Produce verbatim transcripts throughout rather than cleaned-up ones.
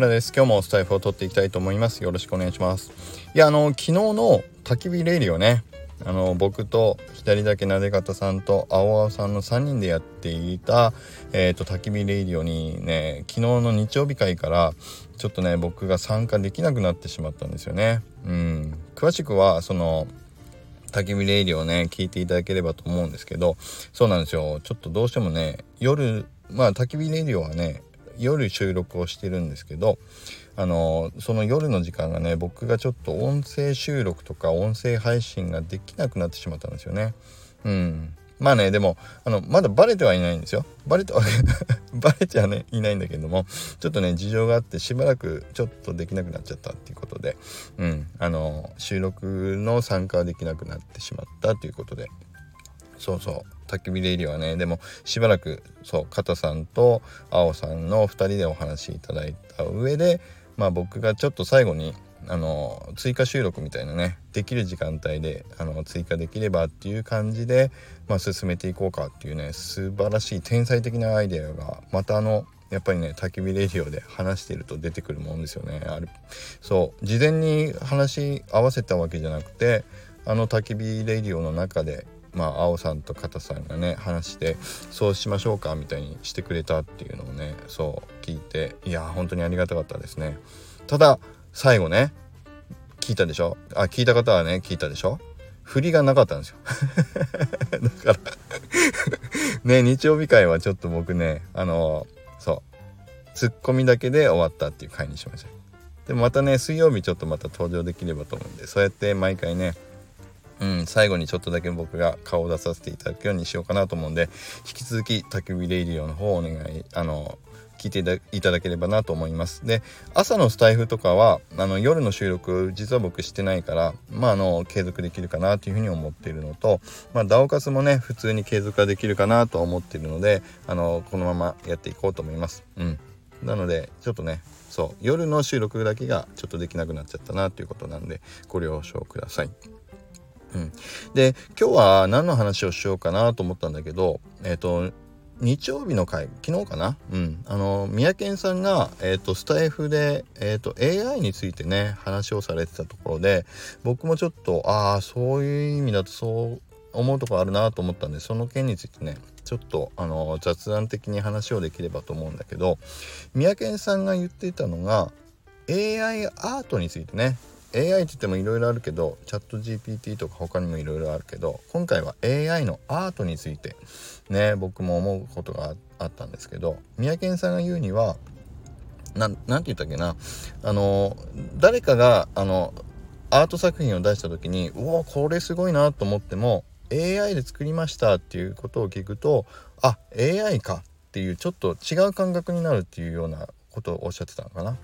力です。今日もスタイフを取っていきたいと思います。よろしくお願いします。いやあの昨日の焚き火レディをね、あの僕と左だけなで方さんと青青さんのさんにんでやっていた、えー、と焚き火レディオにね、昨日の日曜日会からちょっとね僕が参加できなくなってしまったんですよね。うん、詳しくはその焚き火レディオをね聞いていただければと思うんですけど、そうなんですよ、ちょっとどうしてもね夜、まあ焚き火レディオはね夜収録をしてるんですけど、あのその夜の時間がね僕がちょっと音声収録とか音声配信ができなくなってしまったんですよね。うん、まあねでもあのまだバレてはいないんですよ。バレてバレてはねいないんだけども、ちょっとね事情があってしばらくちょっとできなくなっちゃったっていうことで、うん、あの収録の参加はできなくなってしまったということで、そうそう。焚き火レディオはねでもしばらくそうカタさんとアオさんのふたりでお話しいただいた上で、まあ僕がちょっと最後にあの追加収録みたいなねできる時間帯であの追加できればっていう感じで、まあ、進めていこうかっていうね素晴らしい天才的なアイデアがまたあのやっぱりね焚き火レディオで話してると出てくるもんですよね。あれそう事前に話し合わせたわけじゃなくて、あの焚き火レディオの中でまあ青さんと片さんがね話してそうしましょうかみたいにしてくれたっていうのをねそう聞いて、いや本当にありがたかったですね。ただ最後ね聞いたでしょ、あ聞いた方はね聞いたでしょ、振りがなかったんですよだからね日曜日会はちょっと僕ねあのそうツッコミだけで終わったっていう会にしました。でもまたね水曜日ちょっとまた登場できればと思うんで、そうやって毎回ねうん、最後にちょっとだけ僕が顔を出させていただくようにしようかなと思うんで、引き続き焚き火レディオの方をお願いあの聞いていただければなと思います。で朝のスタイフとかはあの夜の収録実は僕してないから、まあ、あの継続できるかなというふうに思っているのと、まあ、ダオカスもね普通に継続ができるかなと思っているので、あのこのままやっていこうと思います。うんなのでちょっとねそう夜の収録だけがちょっとできなくなっちゃったなということなんでご了承ください。うん、で今日は何の話をしようかなと思ったんだけど、えっと日曜日の回昨日かな、うん、あの三宅さんが、えー、とスタイフで、えー、と エーアイ についてね話をされてたところで、僕もちょっとああそういう意味だとそう思うところあるなと思ったんで、その件についてねちょっとあの雑談的に話をできればと思うんだけど、三宅さんが言っていたのが エーアイ アートについてね、エーアイ って言ってもいろいろあるけど、チャット ジーピーティー とか他にもいろいろあるけど、今回は エーアイ のアートについてね、僕も思うことがあったんですけど、三宅さんが言うには、な、なんて言ったっけな、あの、誰かがあのアート作品を出した時に、うわ、これすごいなと思っても、エーアイ で作りましたっていうことを聞くと、あ、エーアイ かっていうちょっと違う感覚になるっていうようなことをおっしゃってたのかな。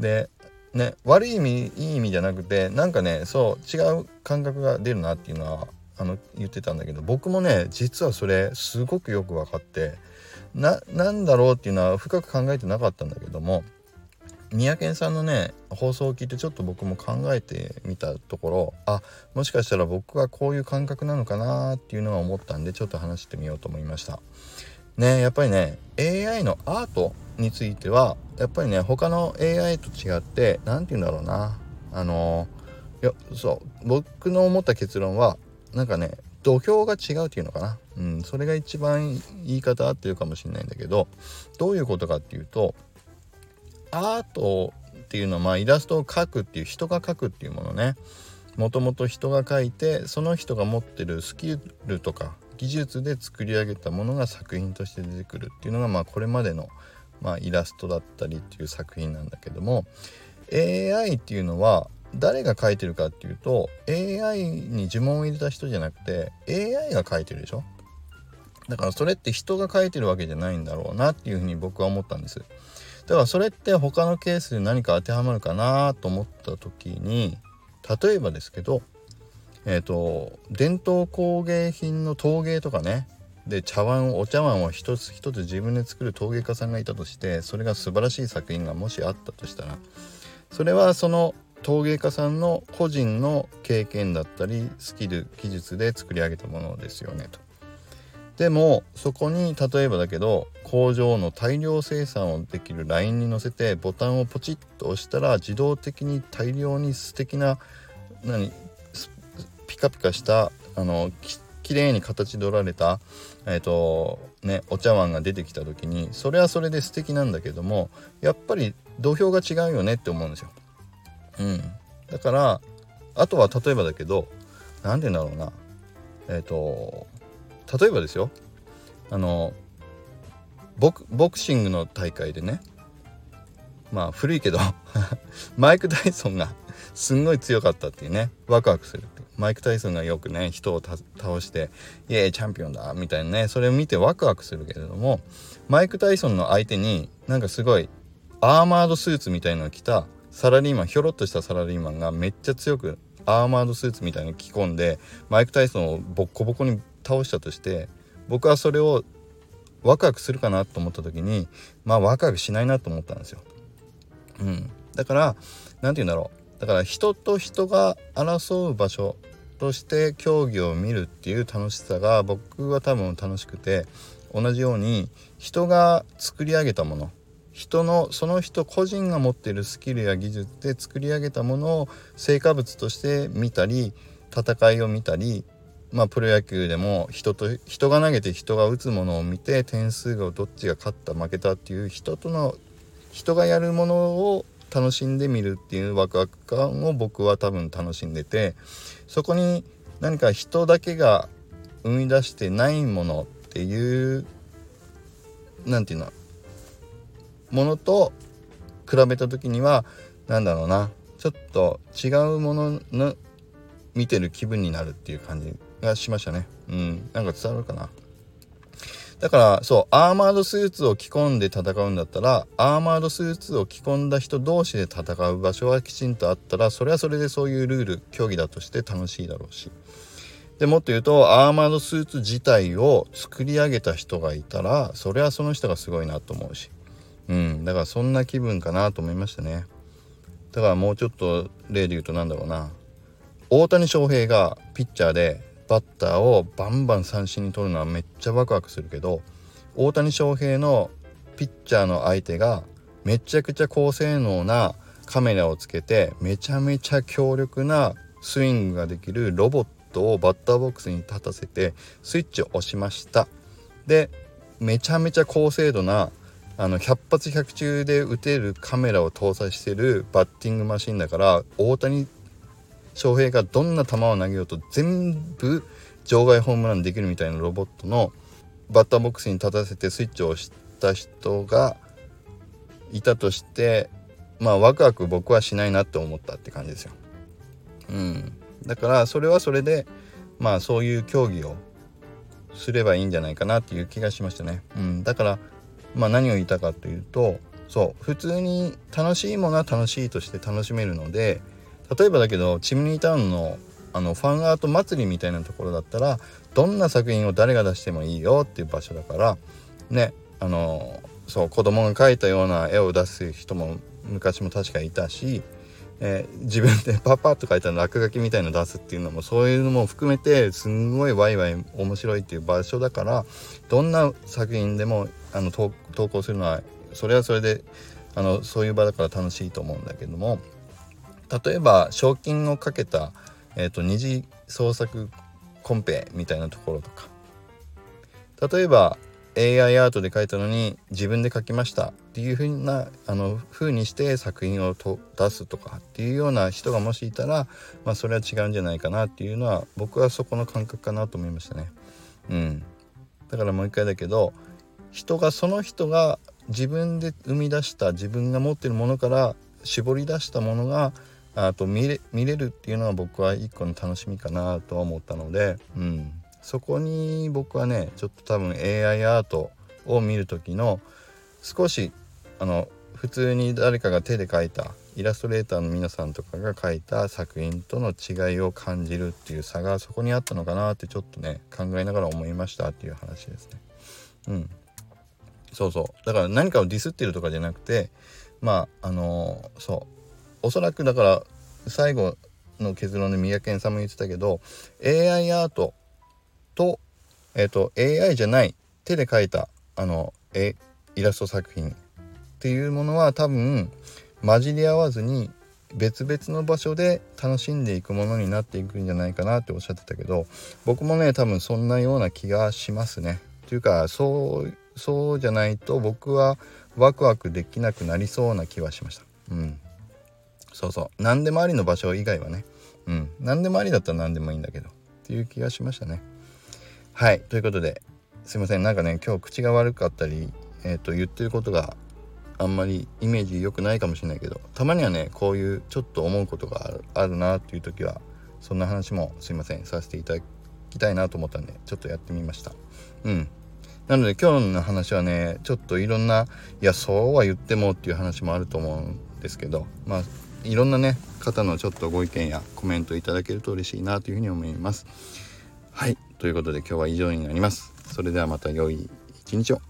でね、悪い意味いい意味じゃなくてなんかねそう違う感覚が出るなっていうのはあの言ってたんだけど、僕もね実はそれすごくよく分かって な, なんだろうっていうのは深く考えてなかったんだけども、三宅さんのね放送を聞いてちょっと僕も考えてみたところ、あもしかしたら僕はこういう感覚なのかなっていうのは思ったんで、ちょっと話してみようと思いましたね。やっぱりね エーアイ のアートについてはやっぱりね他の エーアイ と違って何て言うんだろうな、あのいやそう僕の思った結論はなんかね土俵が違うっていうのかな、うん、それが一番言い方合ってるかもしれないんだけど、どういうことかっていうと、アートっていうのはまあイラストを描くっていう人が描くっていうものね、もともと人が描いてその人が持ってるスキルとか技術で作り上げたものが作品として出てくるっていうのがまあこれまでのまあ、イラストだったりっていう作品なんだけども、 エーアイ っていうのは誰が描いてるかっていうと エーアイ に呪文を入れた人じゃなくて エーアイ が描いてるでしょ。だからそれって人が描いてるわけじゃないんだろうなっていうふうに僕は思ったんです。だからそれって他のケースで何か当てはまるかなと思った時に、例えばですけど、えーと、伝統工芸品の陶芸とかねで茶碗お茶碗を一つ一つ自分で作る陶芸家さんがいたとして、それが素晴らしい作品がもしあったとしたら、それはその陶芸家さんの個人の経験だったりスキル技術で作り上げたものですよねと。でもそこに例えばだけど工場の大量生産をできるラインに載せてボタンをポチッと押したら自動的に大量に素敵な何ピカピカしたあのき綺麗に形取られた、えーとね、お茶碗が出てきた時にそれはそれで素敵なんだけどもやっぱり土俵が違うよねって思うんですよ。うん、だからあとは例えばだけどなんでだろうなえっと例えばですよあの ボク、ボクシングの大会でねまあ古いけどマイク・ダイソンがすんごい強かったっていうねワクワクするってマイク・タイソンがよくね人をた倒してイエーイチャンピオンだみたいなねそれを見てワクワクするけれどもマイク・タイソンの相手になんかすごいアーマードスーツみたいなのを着たサラリーマンひょろっとしたサラリーマンがめっちゃ強くアーマードスーツみたいに着込んでマイク・タイソンをボッコボコに倒したとして僕はそれをワクワクするかなと思った時にまあワクワクしないなと思ったんですよ。うん、だからなんて言うんだろうだから人と人が争う場所として競技を見るっていう楽しさが僕は多分楽しくて同じように人が作り上げたもの人のその人個人が持っているスキルや技術で作り上げたものを成果物として見たり戦いを見たりまあプロ野球でも人と人が投げて人が打つものを見て点数がどっちが勝った負けたっていう人との人がやるものを楽しんでみるっていうワクワク感を僕は多分楽しんでてそこに何か人だけが生み出してないものっていうなんていうのものと比べた時にはなんだろうなちょっと違うものの見てる気分になるっていう感じがしましたね。うん、なんか伝わるかな。だからそうアーマードスーツを着込んで戦うんだったらアーマードスーツを着込んだ人同士で戦う場所はきちんとあったらそれはそれでそういうルール競技だとして楽しいだろうしでもっと言うとアーマードスーツ自体を作り上げた人がいたらそれはその人がすごいなと思うしうんだからそんな気分かなと思いましたね。だからもうちょっと例で言うとなんだろうな大谷翔平がピッチャーでバッターをバンバン三振に取るのはめっちゃワクワクするけど大谷翔平のピッチャーの相手がめちゃくちゃ高性能なカメラをつけてめちゃめちゃ強力なスイングができるロボットをバッターボックスに立たせてスイッチを押しましたでめちゃめちゃ高精度なあのひゃく発ひゃく中で打てるカメラを搭載してるバッティングマシンだから大谷翔平がどんな球を投げようと全部場外ホームランできるみたいなロボットのバッターボックスに立たせてスイッチを押した人がいたとしてまあワクワク僕はしないなって思ったって感じですよ。うん、だからそれはそれでまあそういう競技をすればいいんじゃないかなっていう気がしましたね。うん、だからまあ何を言いたかというとそう普通に楽しいものは楽しいとして楽しめるので例えばだけどチムニータウンのあのファンアート祭りみたいなところだったらどんな作品を誰が出してもいいよっていう場所だからねあのそう子供が描いたような絵を出す人も昔も確かいたし、えー、自分でパッパッと描いた落書きみたいなの出すっていうのもそういうのも含めてすんごいワイワイ面白いっていう場所だからどんな作品でもあの 投, 投稿するのはそれはそれであのそういう場だから楽しいと思うんだけども例えば賞金をかけた、えーと、二次創作コンペみたいなところとか例えば エーアイ アートで描いたのに自分で描きましたっていう風なあの風にして作品をと出すとかっていうような人がもしいたら、まあ、それは違うんじゃないかなっていうのは僕はそこの感覚かなと思いましたね。うん、だからもう一回だけど人がその人が自分で生み出した自分が持っているものから絞り出したものがあと見れ、見れるっていうのは僕は一個の楽しみかなとは思ったので、うん、そこに僕はねちょっと多分 エーアイ アートを見る時の少しあの普通に誰かが手で描いたイラストレーターの皆さんとかが描いた作品との違いを感じるっていう差がそこにあったのかなってちょっとね考えながら思いましたっていう話ですね。うん、そうそうだから何かをディスってるとかじゃなくてまああのー、そうおそらくだから最後の結論で三宅さんも言ってたけど エーアイ アートとえーと、エーアイ じゃない手で描いたあの絵イラスト作品っていうものは多分混じり合わずに別々の場所で楽しんでいくものになっていくんじゃないかなっておっしゃってたけど、僕もね多分そんなような気がしますね。というかそうそうじゃないと僕はワクワクできなくなりそうな気はしました。うん、そうそう何でもありの場所以外はね、うん、何でもありだったら何でもいいんだけどっていう気がしましたね。はい、ということですいません、なんかね今日口が悪かったり、えーと、言ってることがあんまりイメージ良くないかもしれないけど、たまにはねこういうちょっと思うことがある、あるなっていう時はそんな話もすいませんさせていただきたいなと思ったんでちょっとやってみました。うん。なので今日の話はねちょっといろんな、いやそうは言ってもっていう話もあると思うんですけど、まあいろんなね方のちょっとご意見やコメントいただけると嬉しいなというふうに思います。はい、ということで今日は以上になります。それではまた良い一日を。